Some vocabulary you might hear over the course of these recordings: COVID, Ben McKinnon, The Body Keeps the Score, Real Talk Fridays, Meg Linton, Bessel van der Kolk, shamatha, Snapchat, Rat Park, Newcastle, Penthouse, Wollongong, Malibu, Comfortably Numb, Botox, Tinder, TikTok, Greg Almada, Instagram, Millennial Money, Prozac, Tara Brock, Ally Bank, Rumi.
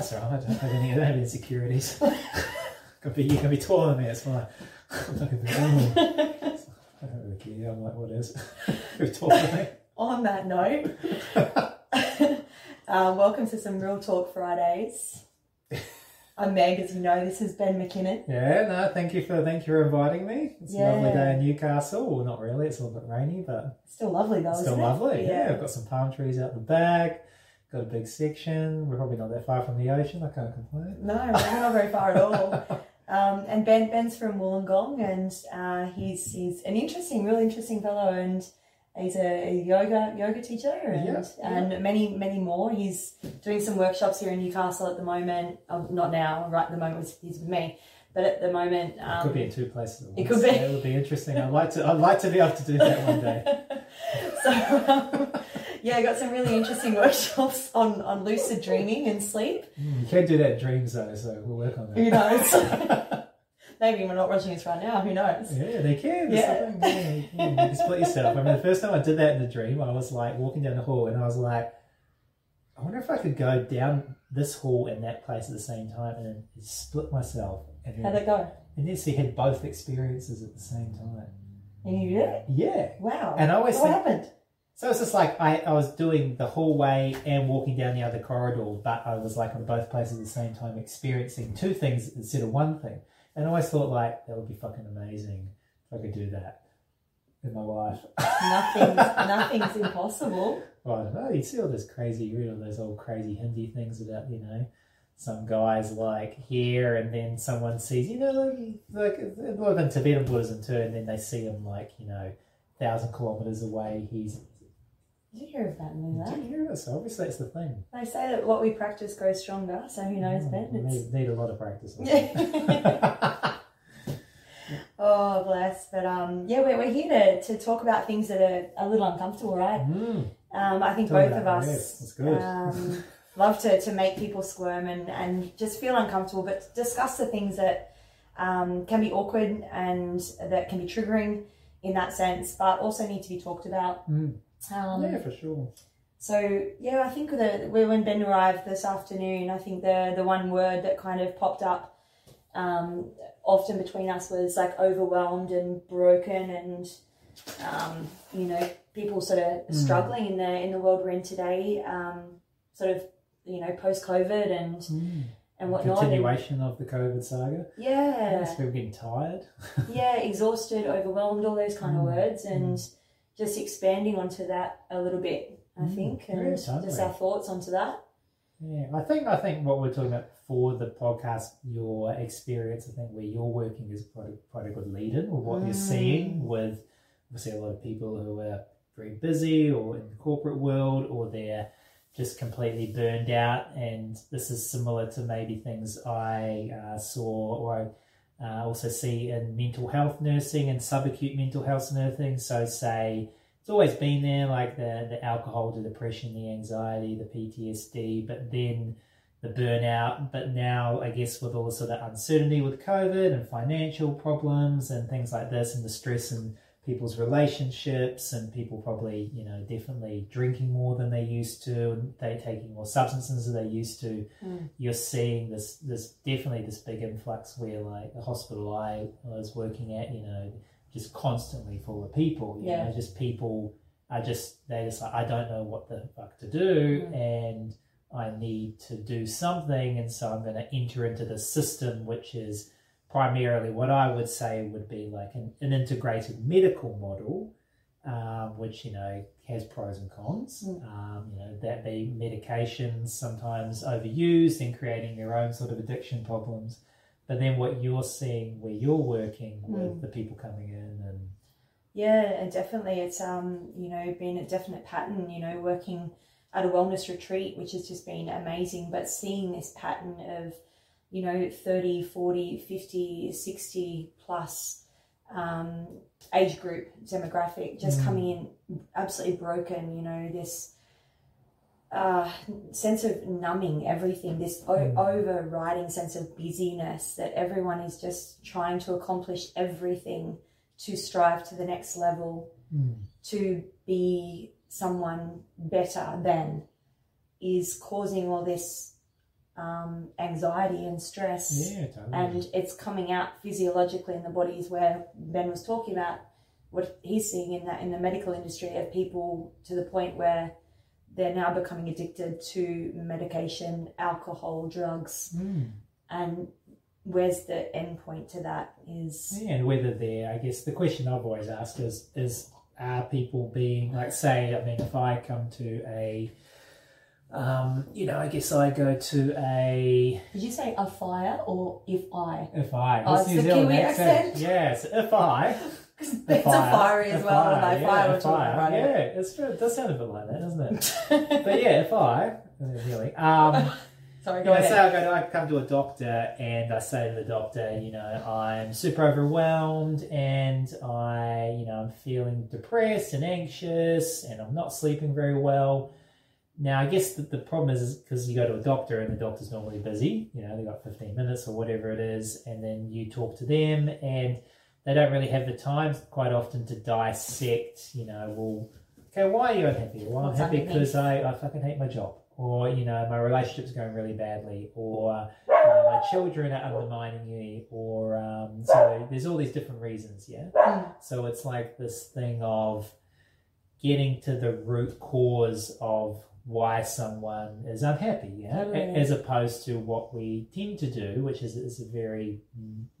That's all right, I don't have any of that insecurities. You can be taller than me, it's fine. I'm not even normal. I don't really care, I'm like, what is it? You're taller than me. On that note, welcome to some Real Talk Fridays. I'm Meg, as you know. This is Ben McKinnon. Yeah, no, thank you for inviting me. It's a lovely day in Newcastle. Well, not really. It's a little bit rainy, but still lovely though. Still lovely. Yeah, we've got some palm trees out the back. Got a big section. We're probably not that far from the ocean. I can't complain. No, we're not very far at all. And Ben's from Wollongong, and he's an really interesting fellow, and he's a yoga teacher, and many more. He's doing some workshops here in Newcastle at the moment. Not now, right at the moment. He's with me, but at the moment it could be in two places. At once. It could be. Yeah, it would be interesting. I'd like to be able to do that one day. So I got some really interesting workshops on lucid dreaming and sleep. You can do that in dreams though, so we'll work on that. Who knows? Maybe we're not watching this right now, who knows? Yeah, they can. Yeah. You can split yourself. I mean, the first time I did that in a dream, I was like walking down the hall and I was like, I wonder if I could go down this hall and that place at the same time and then split myself. And then, how'd that go? And then so you had both experiences at the same time. And you did it? Yeah. Wow. And I always happened? So it's just like I was doing the hallway and walking down the other corridor, but I was like on both places at the same time experiencing two things instead of one thing. And I always thought, like, that would be fucking amazing if I could do that in my life. Nothing's impossible. Well, I don't know. You see all this crazy, you read all those old crazy Hindi things about, you know, some guys, like, here, and then someone sees, you know, like in Tibetan Buddhism too, and then they see him, like, you know, 1,000 kilometres away. He's... Did you hear of that movie? Did you hear of it? So obviously it's the thing. They say that what we practice grows stronger, so who knows, Ben? We need a lot of practice. Oh, bless. But we're here to talk about things that are a little uncomfortable, right? Mm. I think both of us that's good. Love to make people squirm and just feel uncomfortable, but discuss the things that can be awkward and that can be triggering in that sense, but also need to be talked about. Mm. For sure. So I think when Ben arrived this afternoon, I think the one word that kind of popped up often between us was like overwhelmed and broken, and you know, people sort of struggling in the world we're in today, sort of, you know, post COVID and and whatnot. Continuation of the COVID saga. Yeah. Yes, people getting tired. Yeah, exhausted, overwhelmed, all those kind of words, and. Just expanding onto that a little bit, I think, and totally. Just our thoughts onto that. Yeah, I think what we're talking about for the podcast, your experience, I think where you're working is quite a good lead-in, or what you're seeing with, obviously, a lot of people who are very busy or in the corporate world, or they're just completely burned out, and this is similar to maybe things I saw or I also see in mental health nursing and subacute mental health nursing. So say it's always been there, like the alcohol, the depression, the anxiety, the PTSD, but then the burnout. But now I guess with all the sort of uncertainty with COVID and financial problems and things like this, and the stress in people's relationships, and people probably, you know, definitely drinking more than they used to, and they taking more substances than they used to, you're seeing this definitely this big influx where, like, the hospital I was working at, you know, just constantly full of people, you know, just people are just like, I don't know what the fuck to do, and I need to do something, and so I'm going to enter into the system, which is primarily what I would say would be like an integrated medical model, which, you know, has pros and cons, you know, that be medications sometimes overused and creating their own sort of addiction problems. But then what you're seeing where you're working with the people coming in and... Yeah, and definitely it's, you know, been a definite pattern, you know, working at a wellness retreat, which has just been amazing, but seeing this pattern of, you know, 30, 40, 50, 60 plus age group demographic just coming in absolutely broken, you know, this sense of numbing everything, this overriding sense of busyness that everyone is just trying to accomplish everything, to strive to the next level, to be someone better than, is causing all this anxiety and stress. Yeah, totally. And it's coming out physiologically in the bodies, where Ben was talking about what he's seeing in that in the medical industry of people to the point where they're now becoming addicted to medication, alcohol, drugs, and where's the end point to that is... Yeah, and whether they're, I guess, the question I've always asked is are people being, like, say, I mean, if I come to a, you know, I guess I go to a... Did you say a fire or if I? If I. Oh, it's the Kiwi accent. Yes, if I... It's a fiery as well, and I fire or fire. Yeah, it's true. It does sound a bit like that, doesn't it? But yeah, if I really, sorry, go ahead. Say I come to a doctor and I say to the doctor, you know, I'm super overwhelmed and I, you know, I'm feeling depressed and anxious and I'm not sleeping very well. Now I guess that the problem is because you go to a doctor and the doctor's normally busy. You know, they got 15 minutes or whatever it is, and then you talk to them and they don't really have the time quite often to dissect, you know, well, okay, why are you unhappy? Well, I'm happy because I fucking hate my job, or, you know, my relationship's going really badly, or my children are undermining me, or so there's all these different reasons, yeah? So it's like this thing of getting to the root cause of why someone is unhappy, yeah? As opposed to what we tend to do, which is a very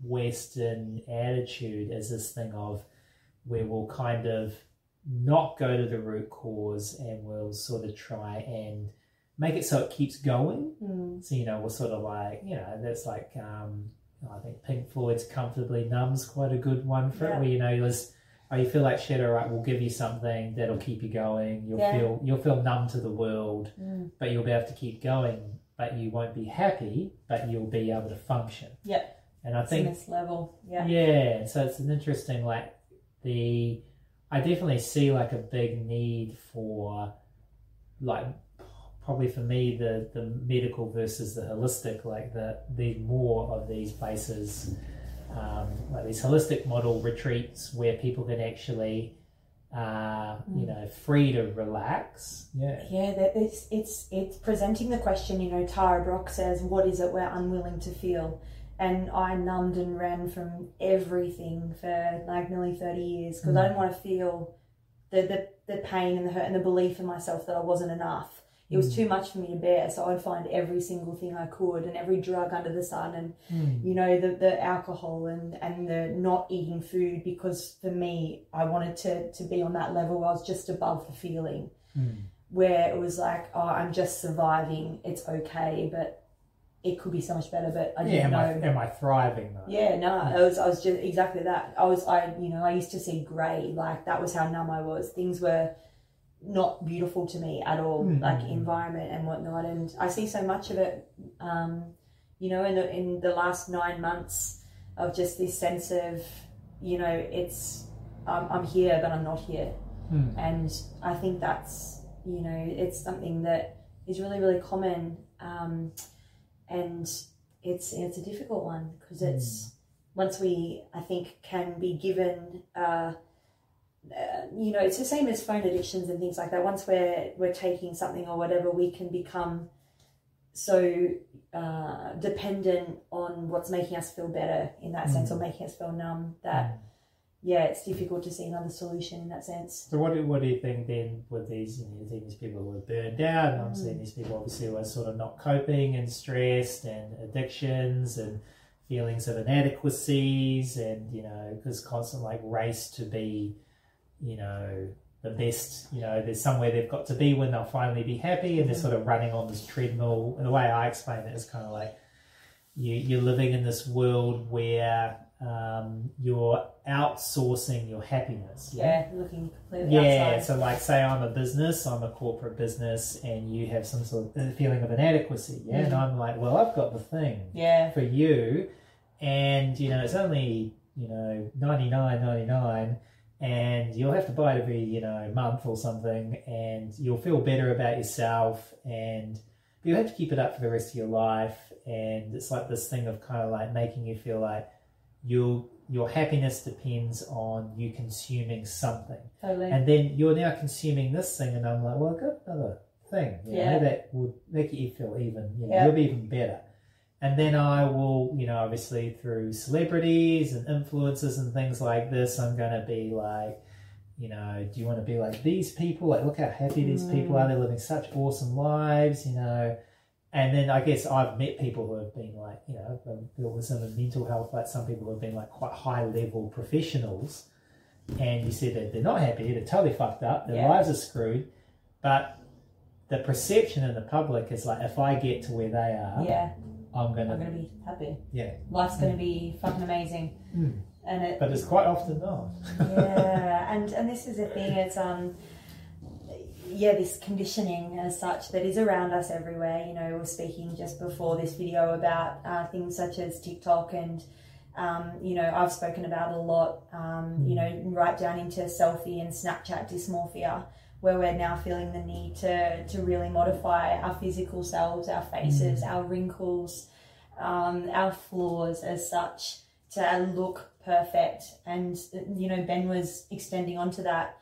Western attitude, is this thing of where we'll kind of not go to the root cause and we'll sort of try and make it so it keeps going. So, you know, we're sort of like, you know, that's like, I think Pink Floyd's Comfortably Numb's quite a good one for it, where, you know, you're just... Oh, you feel like shit, all right, we'll give you something that'll keep you going. You'll feel numb to the world, but you'll be able to keep going, but you won't be happy, but you'll be able to function. Yep. And I think it's this level. Yeah. Yeah. So it's an interesting, like, the I definitely see like a big need for, like, probably for me the medical versus the holistic, like the more of these places. Like these holistic model retreats where people can actually, you know, free to relax. Yeah. Yeah, it's presenting the question, you know, Tara Brock says, what is it we're unwilling to feel? And I numbed and ran from everything for like nearly 30 years because I didn't want to feel the pain and the hurt and the belief in myself that I wasn't enough. It was too much for me to bear, so I'd find every single thing I could and every drug under the sun and, you know, the alcohol and the not eating food because, for me, I wanted to be on that level where I was just above the feeling, where it was like, oh, I'm just surviving, it's okay, but it could be so much better, but I didn't know. Am I thriving, though? Yeah, no, I was just exactly that. I used to see grey, like that was how numb I was. Things were... not beautiful to me at all, like environment and whatnot, and I see so much of it, you know, in the last 9 months of just this sense of, you know, it's I'm here but I'm not here, and I think that's, you know, it's something that is really, really common, and it's a difficult one because it's once we, I think, can be given you know, it's the same as phone addictions and things like that. Once we're taking something or whatever, we can become so dependent on what's making us feel better in that sense, or making us feel numb, that yeah, it's difficult to see another solution in that sense. So what do you think then with these, you know, you're seeing these people who are burned out, and I'm seeing these people obviously who are sort of not coping and stressed and addictions and feelings of inadequacies and, you know, this constant like race to be, you know, the best, you know, there's somewhere they've got to be when they'll finally be happy, and they're sort of running on this treadmill. And the way I explain it is kind of like you're living in this world where you're outsourcing your happiness. Yeah, looking completely outside. So like say I'm a corporate business, and you have some sort of feeling of inadequacy, yeah? And I'm like, well, I've got the thing for you, and, you know, it's only, you know, $99.99, and you'll have to buy it every, you know, month or something, and you'll feel better about yourself, and you'll have to keep it up for the rest of your life. And it's like this thing of kind of like making you feel like your happiness depends on you consuming something. Totally. And then you're now consuming this thing, and I'm like, well, I've got another thing. You know, that would make you feel even, you'll be even better. And then I will, you know, obviously through celebrities and influencers and things like this, I'm going to be like, you know, do you want to be like these people? Like, look how happy these people are. They're living such awesome lives, you know. And then I guess I've met people who have been like, you know, there was some mental health, like some people who have been like quite high level professionals. And you see that they're not happy. They're totally fucked up. Their lives are screwed. But the perception in the public is like, if I get to where they are, I'm gonna be happy. Yeah, life's gonna be fucking amazing. And it, but it's quite often not. And this is the thing. It's this conditioning as such that is around us everywhere. You know, we were speaking just before this video about things such as TikTok and. You know, I've spoken about a lot, you know, right down into selfie and Snapchat dysmorphia, where we're now feeling the need to really modify our physical selves, our faces, our wrinkles, our flaws as such to look perfect. And, you know, Ben was extending onto that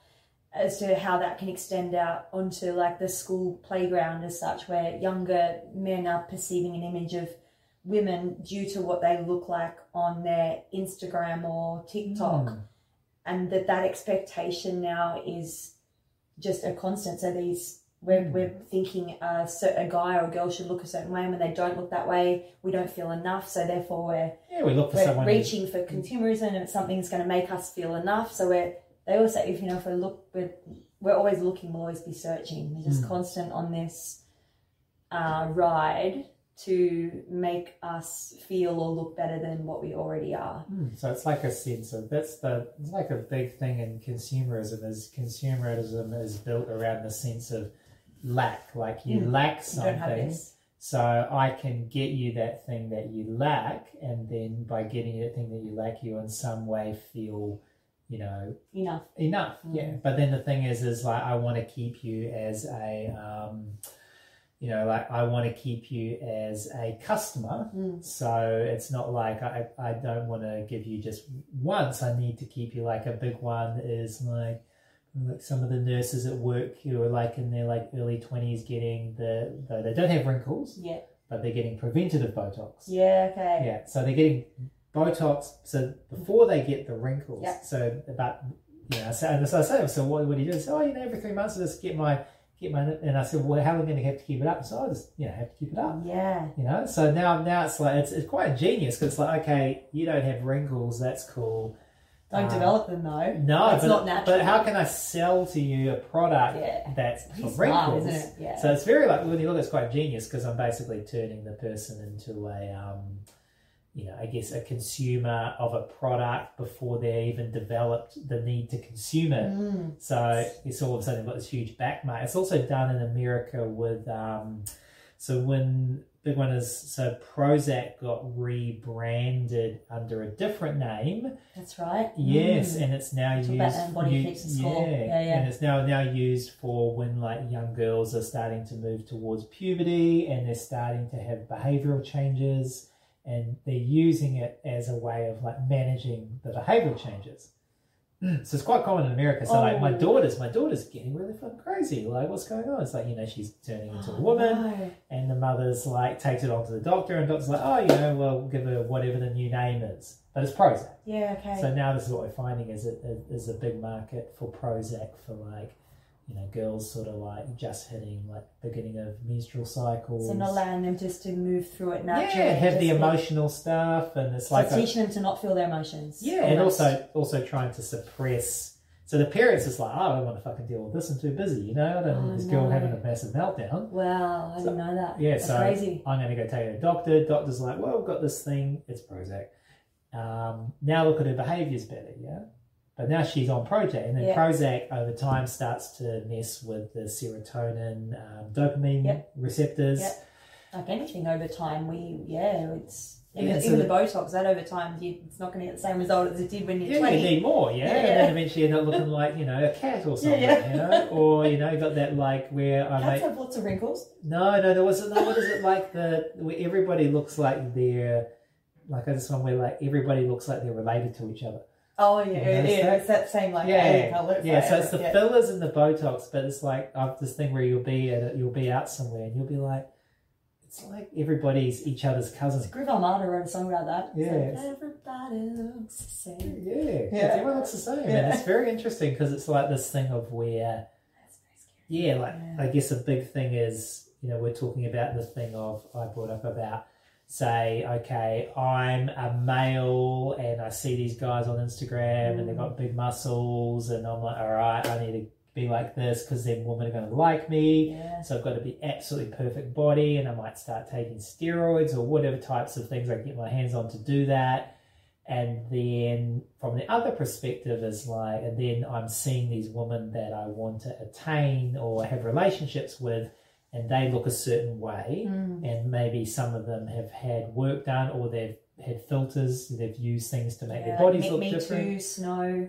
as to how that can extend out onto like the school playground as such, where younger men are perceiving an image of women due to what they look like on their Instagram or TikTok, and that expectation now is just a constant. So these we're thinking a guy or a girl should look a certain way, and when they don't look that way, we don't feel enough. So therefore, we're reaching for consumerism, and it's something that's going to make us feel enough. So they always say, if you know, if we look, we're always looking, we'll always be searching. We're just constant on this ride to make us feel or look better than what we already are. So it's like a sense of it's like a big thing in consumerism. Consumerism is built around the sense of lack. Like you lack something, so I can get you that thing that you lack, and then by getting you that thing that you lack, you in some way feel, you know, enough. Yeah. But then the thing is like I want to keep you as a you know, like I want to keep you as a customer. So it's not like I don't want to give you just once. I need to keep you. Like a big one is like some of the nurses at work who are like in their like early 20s getting they don't have wrinkles. Yeah. But they're getting preventative Botox. Yeah, okay. Yeah, so they're getting Botox so before they get the wrinkles. Yeah. So about, you know, so I say, so what do you do? So, oh, you know, every 3 months I just get my, and I said, well, how am I going to have to keep it up? So I just, you know, have to keep it up. Yeah. You know, so now it's like, it's quite ingenious because it's like, okay, you don't have wrinkles, that's cool. Don't develop them though. No, it's not natural. But how can I sell to you a product that's for wrinkles? Isn't it? Yeah. So it's very like, when you look, it's quite genius because I'm basically turning the person into a, you know, I guess a consumer of a product before they even developed the need to consume it. So it's all of a sudden got this huge back mark. It's also done in America with, so when big one is, so Prozac got rebranded under a different name. That's right. Yes, and it's now used. About Body Keeps the Score. Yeah, and it's now used for when like young girls are starting to move towards puberty and they're starting to have behavioural changes. And they're using it as a way of like managing the behavioural changes. So it's quite common in America. So like my daughter's getting really fucking crazy. Like, what's going on? It's like, you know, she's turning into a woman, and the mother's like takes it on to the doctor, and the doctor's like, oh, you know, well, we'll give her whatever the new name is, but it's Prozac. Yeah, okay. So now this is what we're finding is it is a big market for Prozac for like, you know, girls sort of like just hitting like beginning of menstrual cycles. So not allowing them just to move through it naturally. Yeah, have the emotional stuff, and it's like teaching them to not feel their emotions. Yeah, almost. And also trying to suppress. So the parents is like, oh, I don't want to fucking deal with this. I'm too busy, you know. I don't want this girl having a massive meltdown. Wow, I didn't know that. Yeah, that's so crazy. I'm going to go take her to the doctor. Doctor's like, well, we've got this thing. It's Prozac. Now look at her behaviour's better. Yeah. But now she's on Prozac, and then Prozac over time starts to mess with the serotonin, dopamine receptors. Yep. Like anything over time, the Botox, that over time, it's not going to get the same result as it did when you're 20. You need more, and then eventually you end up looking like, you know, a cat or something, you know, or, you know, got that like where I cats have lots of wrinkles. No, there wasn't. No, what is it like where everybody looks like they're, like this one where like everybody looks like they're related to each other. Oh, yeah, yeah, it's that same, like, yeah, colour. Yeah, like, so it's the fillers and the Botox, but it's like, I have this thing where you'll be out somewhere and you'll be like, it's like everybody's each other's cousins. Greg Almada wrote a song about that. Yeah. It's like, everybody looks the same. Yeah, everyone looks the same. Yeah. And it's very interesting because it's like this thing of where, that's very scary. I guess a big thing is, you know, we're talking about the thing of, I brought up about, say, okay, I'm a male and I see these guys on Instagram and they've got big muscles and I'm like, all right, I need to be like this because then women are going to like me. Yeah. So I've got to be absolutely perfect body, and I might start taking steroids or whatever types of things I get my hands on to do that. And then from the other perspective is like, and then I'm seeing these women that I want to attain or have relationships with, and they look a certain way, and maybe some of them have had work done or they've had filters, they've used things to make their bodies look different. Me Too, Snow.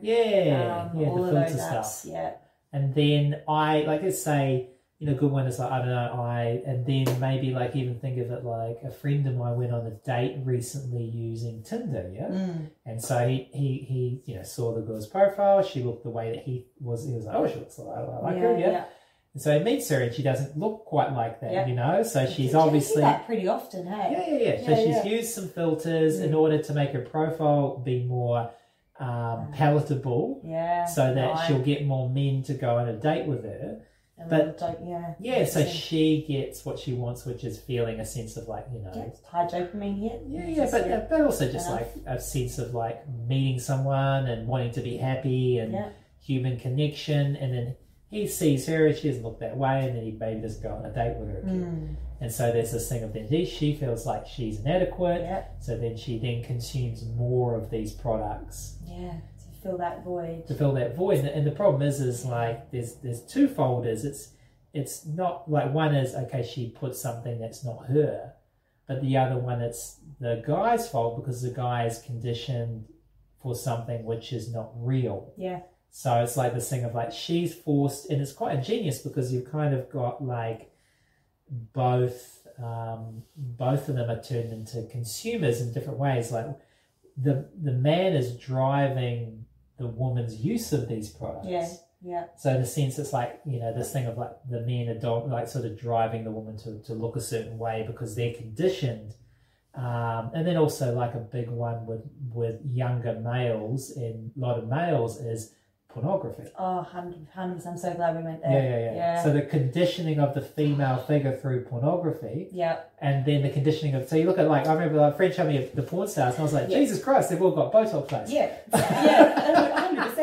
All the filter stuff. Yeah. And then I, like, let's say, you know, a good one is like, I don't know, and then maybe like even think of it like a friend of mine went on a date recently using Tinder, and so he you know, saw the girl's profile, she looked the way that he was like, oh, she looks like, I like her, And so he meets her and she doesn't look quite like that, you know. So she's obviously... You see that pretty often, hey? So she's used some filters in order to make her profile be more palatable. So that she'll get more men to go on a date with her. And but so she gets what she wants, which is feeling a sense of like, you know... High dopamine yet. But also just enough. Like a sense of like meeting someone and wanting to be happy and human connection, and then... He sees her and she doesn't look that way, and then he maybe doesn't go on a date with her again. And so there's this thing of then she feels like she's inadequate, so then she then consumes more of these products. To fill that void. And the problem is like there's two folders. It's not like one is okay, she puts something that's not her, but the other one it's the guy's fault because the guy is conditioned for something which is not real. So it's like this thing of like she's forced, and it's quite ingenious because you've kind of got like both of them are turned into consumers in different ways. Like the man is driving the woman's use of these products. So in a sense, it's like, you know, this thing of like the men are like sort of driving the woman to look a certain way because they're conditioned. And then also like a big one with younger males and a lot of males is pornography. 100%. I'm so glad we went there. So the conditioning of the female figure through pornography, and then the conditioning of, so you look at like, I remember like French Army of the porn stars, and I was like, Jesus Christ, they've all got Botox face. 100%.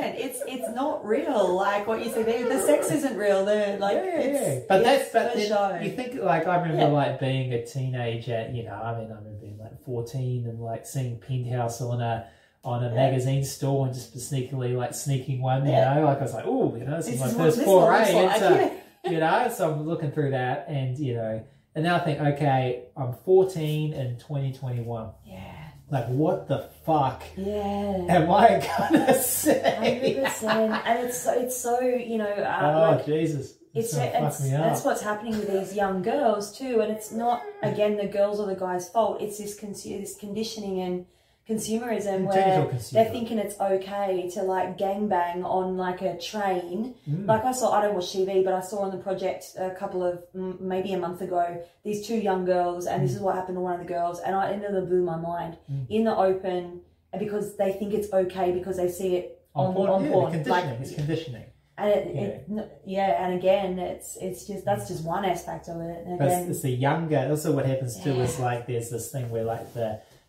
It's not real, like what you see there, the sex isn't real, they're like but that's but you think, like, I remember like being a teenager, you know, I mean, I remember being like 14 and like seeing Penthouse on a magazine store and just sneakily like sneaking one, you know, like I was like, oh, you know, this is my first foray. Like, you know, so I'm looking through that, and you know, and now I think, okay, I'm 14 in 2021. Like, what the fuck? Am I gonna say? 100%. And it's so you know. Like, Jesus. It's that's what's happening with these young girls too, and it's not again the girls or the guys' fault. It's this conditioning and consumerism where they're thinking it's okay to like gangbang on like a train. Like I don't watch TV, but I saw on the project a couple of, maybe a month ago, these two young girls, and this is what happened to one of the girls, and it literally blew my mind. In the open, and because they think it's okay because they see it on porn. It's conditioning. And and again, it's just, that's just one aspect of it. And again, it's the younger, also what happens too is like there's this thing where like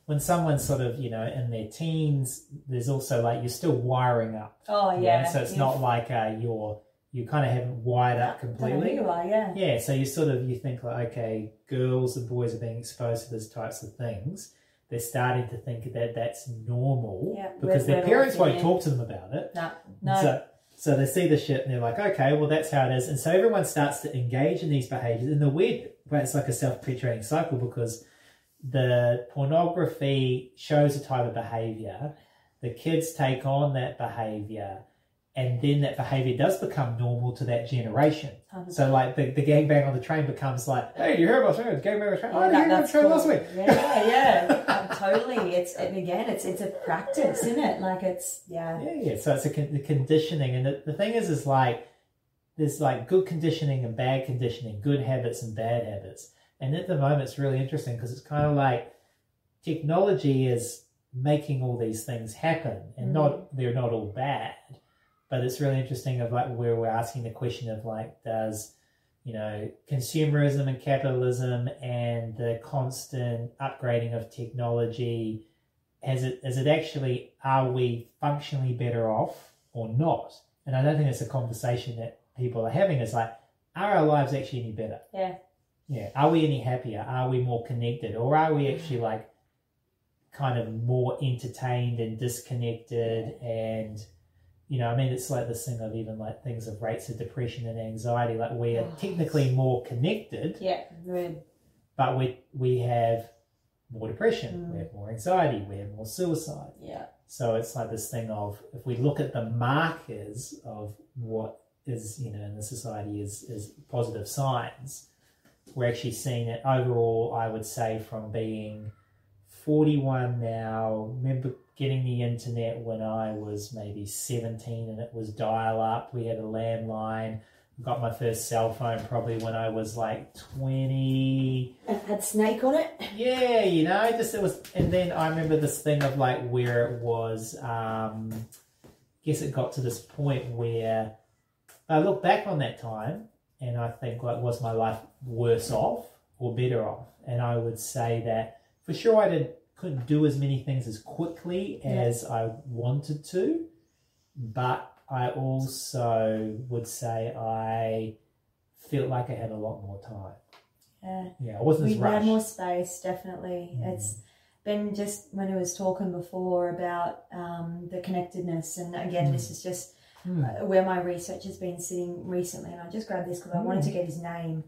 when someone's sort of, you know, in their teens, there's also like you're still wiring up. So it's not like you kind of haven't wired up completely. So you think like, okay, girls and boys are being exposed to these types of things. They're starting to think that that's normal because their parents won't talk to them about it. No. So they see the shit and they're like, okay, well, that's how it is. And so everyone starts to engage in these behaviours. And the weird, but it's like a self-perpetuating cycle because the pornography shows a type of behaviour. The kids take on that behaviour, And then that behavior does become normal to that generation. 100%. So like the gangbang on the train becomes like, hey, you heard about the gangbang on the train? Oh, you heard about the train last week. Yeah, yeah, totally. It's, and again, it's a practice, isn't it? Like it's, yeah. Yeah, yeah. So it's the conditioning. And the thing is like, there's like good conditioning and bad conditioning, good habits and bad habits. And at the moment, it's really interesting because it's kind of like technology is making all these things happen and they're not all bad. But it's really interesting of like where we're asking the question of like, does, you know, consumerism and capitalism and the constant upgrading of technology, is it actually, are we functionally better off or not? And I don't think it's a conversation that people are having. It's like, are our lives actually any better? Yeah. Yeah. Are we any happier? Are we more connected? Or are we actually like kind of more entertained and disconnected and... You know, I mean, it's like this thing of even like things of rates of depression and anxiety. Like we are technically more connected, yeah, good. But we have more depression, we have more anxiety, we have more suicide. Yeah. So it's like this thing of if we look at the markers of what is, you know, in the society is positive signs, we're actually seeing it overall. I would say from being 41 now, remember. Getting the internet when I was maybe 17 and it was dial-up. We had a landline. I got my first cell phone probably when I was like 20. It had Snake on it? Yeah, you know, just it was... And then I remember this thing of like where it was... I guess it got to this point where I look back on that time and I think, like, was my life worse off or better off? And I would say that for sure I couldn't do as many things as quickly as I wanted to, but I also would say I felt like I had a lot more time. Yeah, yeah, I wasn't as rushed. We had more space, definitely. It's been just when I was talking before about the connectedness, and again, this is just where my research has been sitting recently. And I just grabbed this because I wanted to get his name.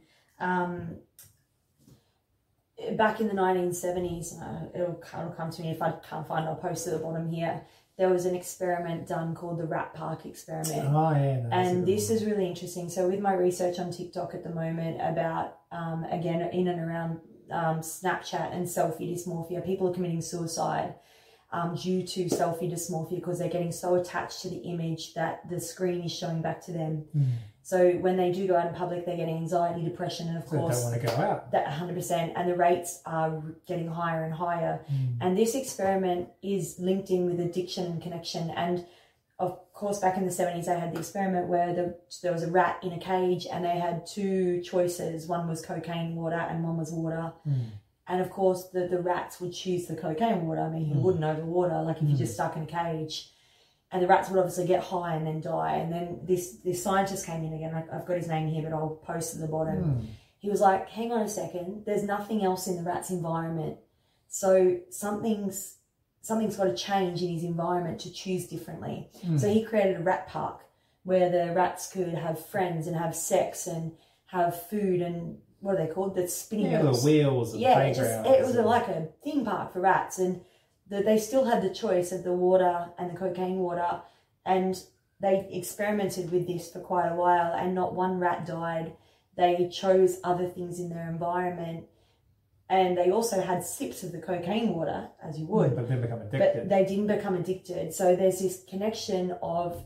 Back in the 1970s, and it'll come to me if I can't find it, I'll post it at the bottom here. There was an experiment done called the Rat Park experiment. Oh, yeah. And this is really interesting. So with my research on TikTok at the moment about, again, in and around Snapchat and selfie dysmorphia, people are committing suicide due to selfie dysmorphia because they're getting so attached to the image that the screen is showing back to them. So when they do go out in public, they're getting anxiety, depression, and of course... They don't want to go out. That 100%. And the rates are getting higher and higher. And this experiment is linked in with addiction and connection. And of course, back in the 70s, they had the experiment where there was a rat in a cage and they had two choices. One was cocaine water and one was water. And of course, the rats would choose the cocaine water. I mean, you wouldn't know the water, like if you're just stuck in a cage. And the rats would obviously get high and then die. And then this scientist came in again. I've got his name here, but I'll post at the bottom. He was like, hang on a second. There's nothing else in the rat's environment. So something's got to change in his environment to choose differently. So he created a rat park where the rats could have friends and have sex and have food and what are they called? The spinning wheels. The wheels. And yeah, it was like a theme park for rats. And they still had the choice of the water and the cocaine water, and they experimented with this for quite a while, and not one rat died. They chose other things in their environment, and they also had sips of the cocaine water, as you would. But they didn't become addicted. So there's this connection of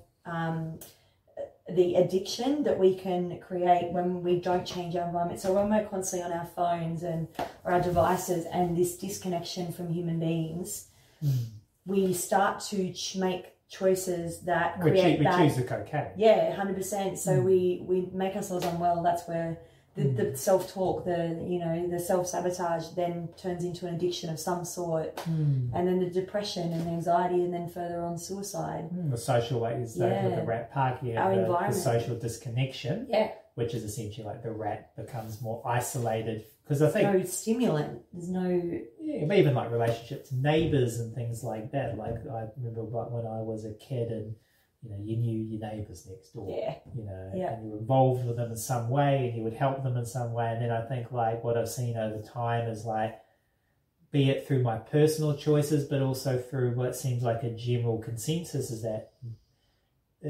the addiction that we can create when we don't change our environment. So when we're constantly on our phones and or our devices and this disconnection from human beings, we start to make choices that create that. We choose the cocaine. Yeah, 100%. So we make ourselves unwell. That's where the self-talk, the self-sabotage then turns into an addiction of some sort. And then the depression and the anxiety, and then further on suicide. The social ways, with the rat park, the social disconnection, which is essentially like the rat becomes more isolated. Because I think... No stimulant. There's no... Yeah, but even like relationships, neighbours and things like that. Like I remember when I was a kid and... You know, you knew your neighbours next door, and you were involved with them in some way and you would help them in some way. And then I think like what I've seen over time is like, be it through my personal choices, but also through what seems like a general consensus is that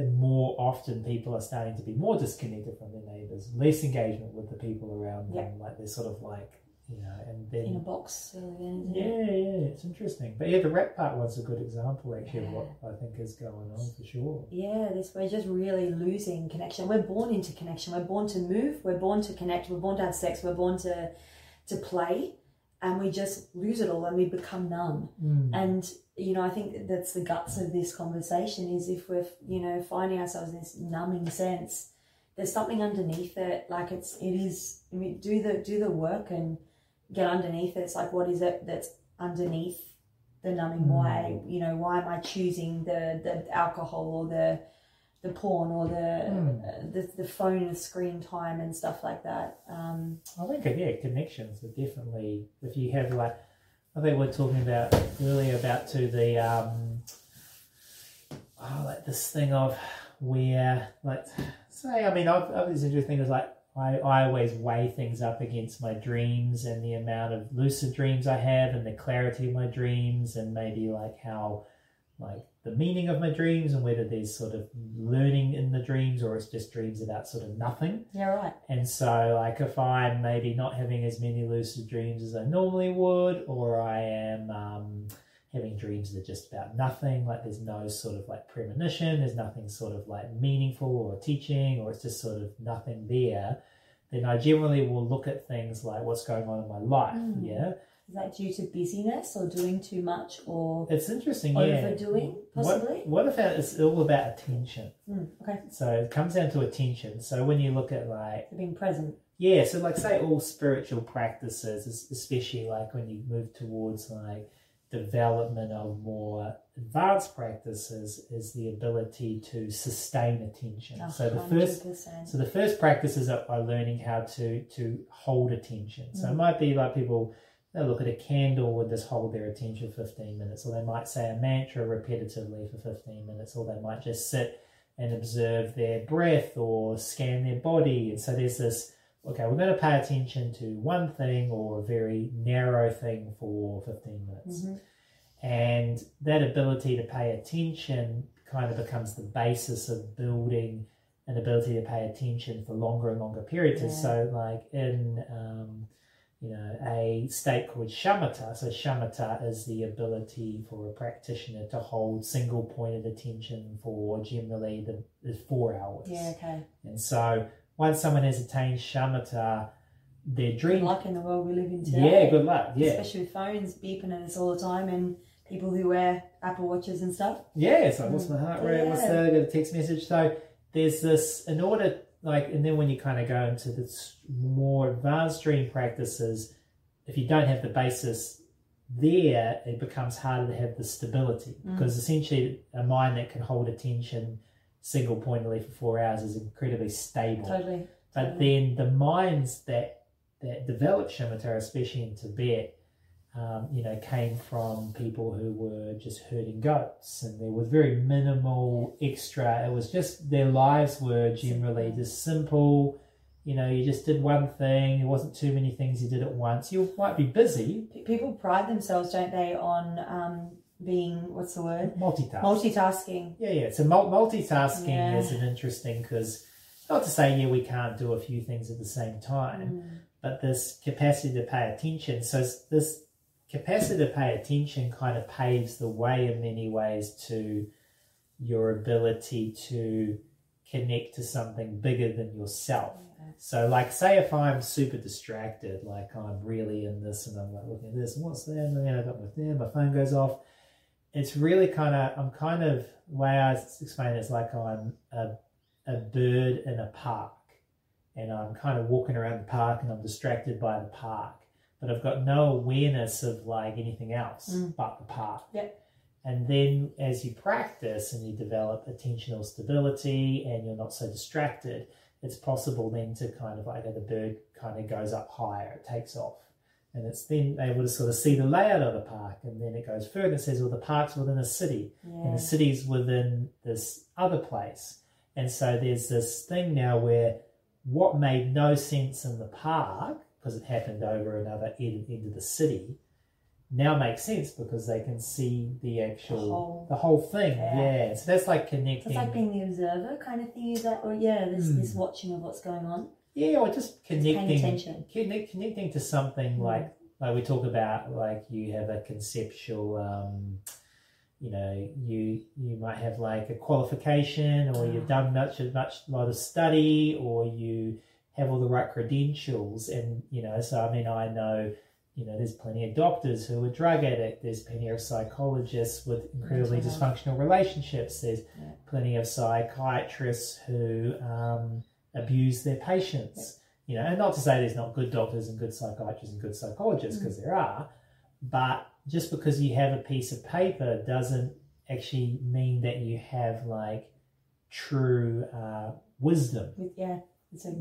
more often people are starting to be more disconnected from their neighbours, less engagement with the people around them, like they're sort of like, you know, and then in a box. Yeah, it's interesting. But yeah, the Rat Park one's a good example actually of what I think is going on for sure. Yeah, we're just really losing connection. We're born into connection. We're born to move. We're born to connect. We're born to have sex. We're born to play, and we just lose it all and we become numb. And you know, I think that's the guts of this conversation is if we're, you know, finding ourselves in this numbing sense, there's something underneath it. Like it is. I mean, do the work and get underneath it. It's like, what is it that's underneath the numbing? Why, you know, why am I choosing the alcohol or the porn or the phone and screen time and stuff like that? I think, yeah, connections are definitely, if you have like, I think we were talking about earlier about like this thing of where, like, say, I mean, I've this interesting thing is like, I always weigh things up against my dreams and the amount of lucid dreams I have and the clarity of my dreams and maybe like how, like the meaning of my dreams and whether there's sort of learning in the dreams or it's just dreams about sort of nothing. Yeah, right. And so like if I'm maybe not having as many lucid dreams as I normally would, or I am having dreams that are just about nothing, like there's no sort of like premonition, there's nothing sort of like meaningful or teaching, or it's just sort of nothing there, then I generally will look at things like what's going on in my life. Is that due to busyness or doing too much or it's interesting overdoing possibly? What if it's all about attention? Okay, so it comes down to attention. So when you look at like being present, so like say all spiritual practices, especially like when you move towards like development of more advanced practices, is the ability to sustain attention. 100%. So the first practices are learning how to hold attention. So it might be like people, they'll look at a candle and just hold their attention for 15 minutes, or they might say a mantra repetitively for 15 minutes, or they might just sit and observe their breath or scan their body. And so there's this, okay, we're going to pay attention to one thing or a very narrow thing for 15 minutes. And that ability to pay attention kind of becomes the basis of building an ability to pay attention for longer and longer periods. Yeah. So like in... you know, a state called shamatha. So shamatha is the ability for a practitioner to hold single pointed attention for generally the 4 hours. Yeah, okay. And so once someone has attained shamatha, their dream... Good luck in the world we live in today. Yeah, good luck, yeah. Especially with phones beeping at us all the time and people who wear Apple Watches and stuff. Yeah, so what's my heart rate? Yeah. What's that? I got a text message. So there's this, in order... Like, and then when you kind of go into the more advanced dream practices, if you don't have the basis there, it becomes harder to have the stability, because essentially a mind that can hold attention single pointedly for 4 hours is incredibly stable. Totally. But then the minds that developed shamatha, especially in Tibet, you know, came from people who were just herding goats, and there was very minimal extra. It was just their lives were generally just simple. You know, you just did one thing. It wasn't too many things you did at once. You might be busy. People pride themselves, don't they, on being, what's the word? Multitasking. Multitasking. Yeah. So multitasking is an interesting, because not to say we can't do a few things at the same time, but this capacity to pay attention. So this capacity to pay attention kind of paves the way in many ways to your ability to connect to something bigger than yourself. So like say if I'm super distracted, like I'm really in this and I'm like looking at this and what's that, and then I got my phone goes off. It's really kind of, I'm kind of, the way I explain it is like I'm a bird in a park, and I'm kind of walking around the park and I'm distracted by the park, but I've got no awareness of like anything else but the park. And then as you practice and you develop attentional stability and you're not so distracted, it's possible then to kind of like, the bird kind of goes up higher, it takes off. And it's then able to sort of see the layout of the park, and then it goes further and says, well, the park's within a city and the city's within this other place. And so there's this thing now where what made no sense in the park, because it happened over another end of the city, now makes sense because they can see the actual the whole thing. Yeah. So that's like connecting. It's like being the observer kind of thing. Is that, or this watching of what's going on. Yeah, or just connecting to something like we talk about, like you have a conceptual, you might have like a qualification, or you've done a lot of study, or you have all the right credentials, and I know. There's plenty of doctors who are drug addicts. There's plenty of psychologists with incredibly dysfunctional relationships. There's plenty of psychiatrists who abuse their patients. Yeah. And not to say there's not good doctors and good psychiatrists and good psychologists, because there are, but just because you have a piece of paper doesn't actually mean that you have like true wisdom. Yeah, it's a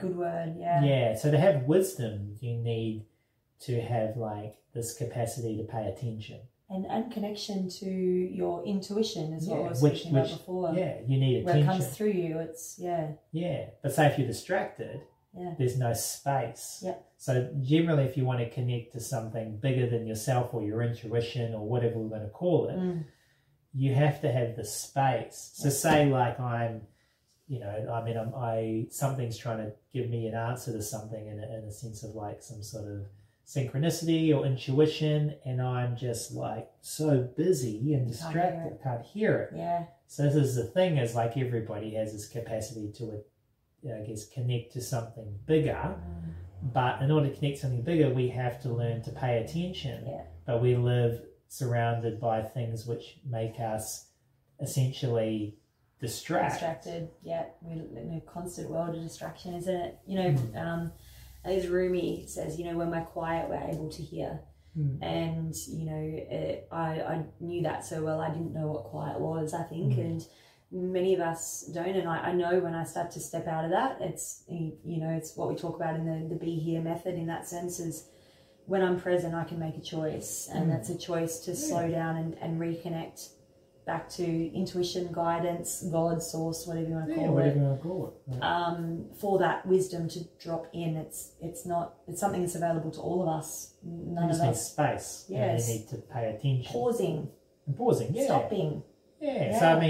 good word. Yeah. Yeah. So to have wisdom, you need to have like this capacity to pay attention and connection to your intuition as well. Which before, you need attention. When it comes through you, it's But say if you're distracted, there's no space. Yeah. So generally, if you want to connect to something bigger than yourself or your intuition or whatever we're going to call it, you have to have the space. So say like something's trying to give me an answer to something in a sense of like some sort of synchronicity or intuition, and I'm just like so busy and distracted, can't hear it. Yeah. So this is the thing, is like everybody has this capacity to, connect to something bigger. But in order to connect to something bigger, we have to learn to pay attention. Yeah. But we live surrounded by things which make us essentially distracted. Yeah. We live in a constant world of distraction, isn't it? As Rumi says, when we're quiet, we're able to hear. And, I knew that so well. I didn't know what quiet was, I think. And many of us don't. And I know when I start to step out of that, it's what we talk about in the Be Here method in that sense, is when I'm present, I can make a choice. And that's a choice to slow down and reconnect back to intuition, guidance, God, source, whatever you want to call it. Whatever you want to call it. Yeah. For that wisdom to drop in, it's something that's available to all of us. None of us need space. Yes. You need to pay attention. Pausing. Yeah. Stopping. Yeah. So we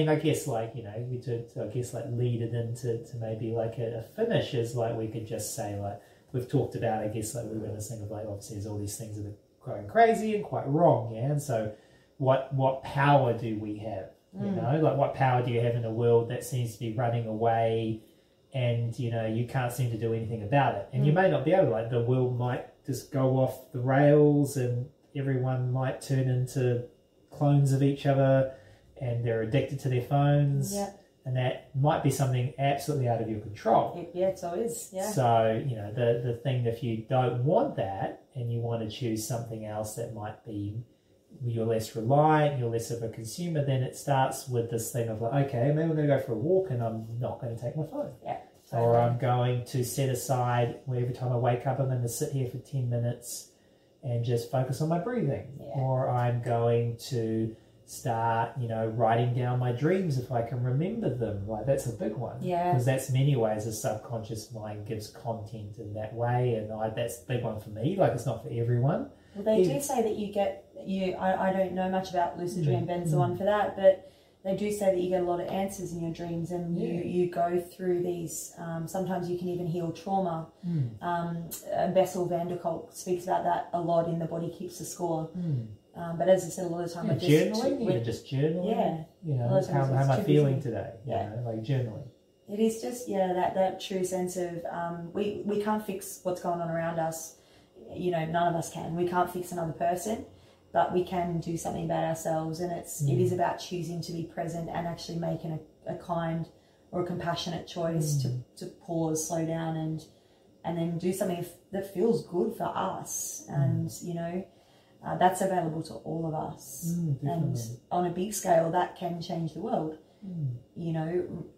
lead it into maybe like a finish, is like we could just say like we've talked about. We were in this thing of like, obviously there's all these things that are going crazy and quite wrong. Yeah, and so. What power do we have? What power do you have in a world that seems to be running away, and you can't seem to do anything about it? And you may not be able to. Like the world might just go off the rails, and everyone might turn into clones of each other, and they're addicted to their phones. Yeah. And that might be something absolutely out of your control. Yeah, it so is. Yeah. So, the thing, if you don't want that and you want to choose something else that might be, you're less reliant, you're less of a consumer, then it starts with this thing of like, okay, maybe I'm going to go for a walk and I'm not going to take my phone. Yeah. Or I'm going to set aside, where every time I wake up, I'm going to sit here for 10 minutes and just focus on my breathing. Yeah. Or I'm going to start, writing down my dreams if I can remember them. Like that's a big one. Yeah. Because that's many ways the subconscious mind gives content in that way. And that's a big one for me. Like it's not for everyone. Well, do say that you get, I don't know much about lucid dream, Ben's the one for that, but they do say that you get a lot of answers in your dreams, and you go through these, sometimes you can even heal trauma. Bessel van der Kolk speaks about that a lot in The Body Keeps the Score. But as I said, a lot of the time I just... Journaling? Yeah. How am I feeling today? Like journaling. It is just, that true sense of, we can't fix what's going on around us. None of us can. We can't fix another person, but we can do something about ourselves. And it is about choosing to be present and actually making a kind or a compassionate choice to pause, slow down, and then do something that feels good for us. And, that's available to all of us. And on a big scale, that can change the world,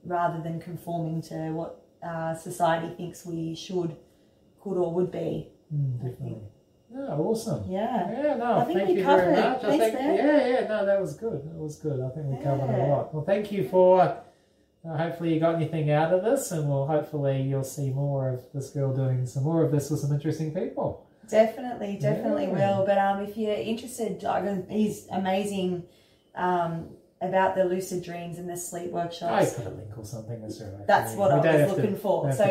rather than conforming to what society thinks we should, could, or would be. Definitely. Yeah, awesome. Yeah. Yeah, no, thank you very much. That was good. I think we covered a lot. Well, thank you for, hopefully you got anything out of this, and hopefully you'll see more of this girl doing some more of this with some interesting people. Definitely will. But if you're interested, he's amazing about the lucid dreams and the sleep workshops. I put a link or something. That's what I was looking for. So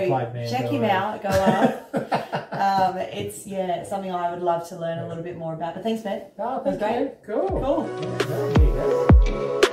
check him out. Go out. It's something I would love to learn a little bit more about. But thanks, Ben. Oh, thank you. Cool. Cool. Yeah, there you go.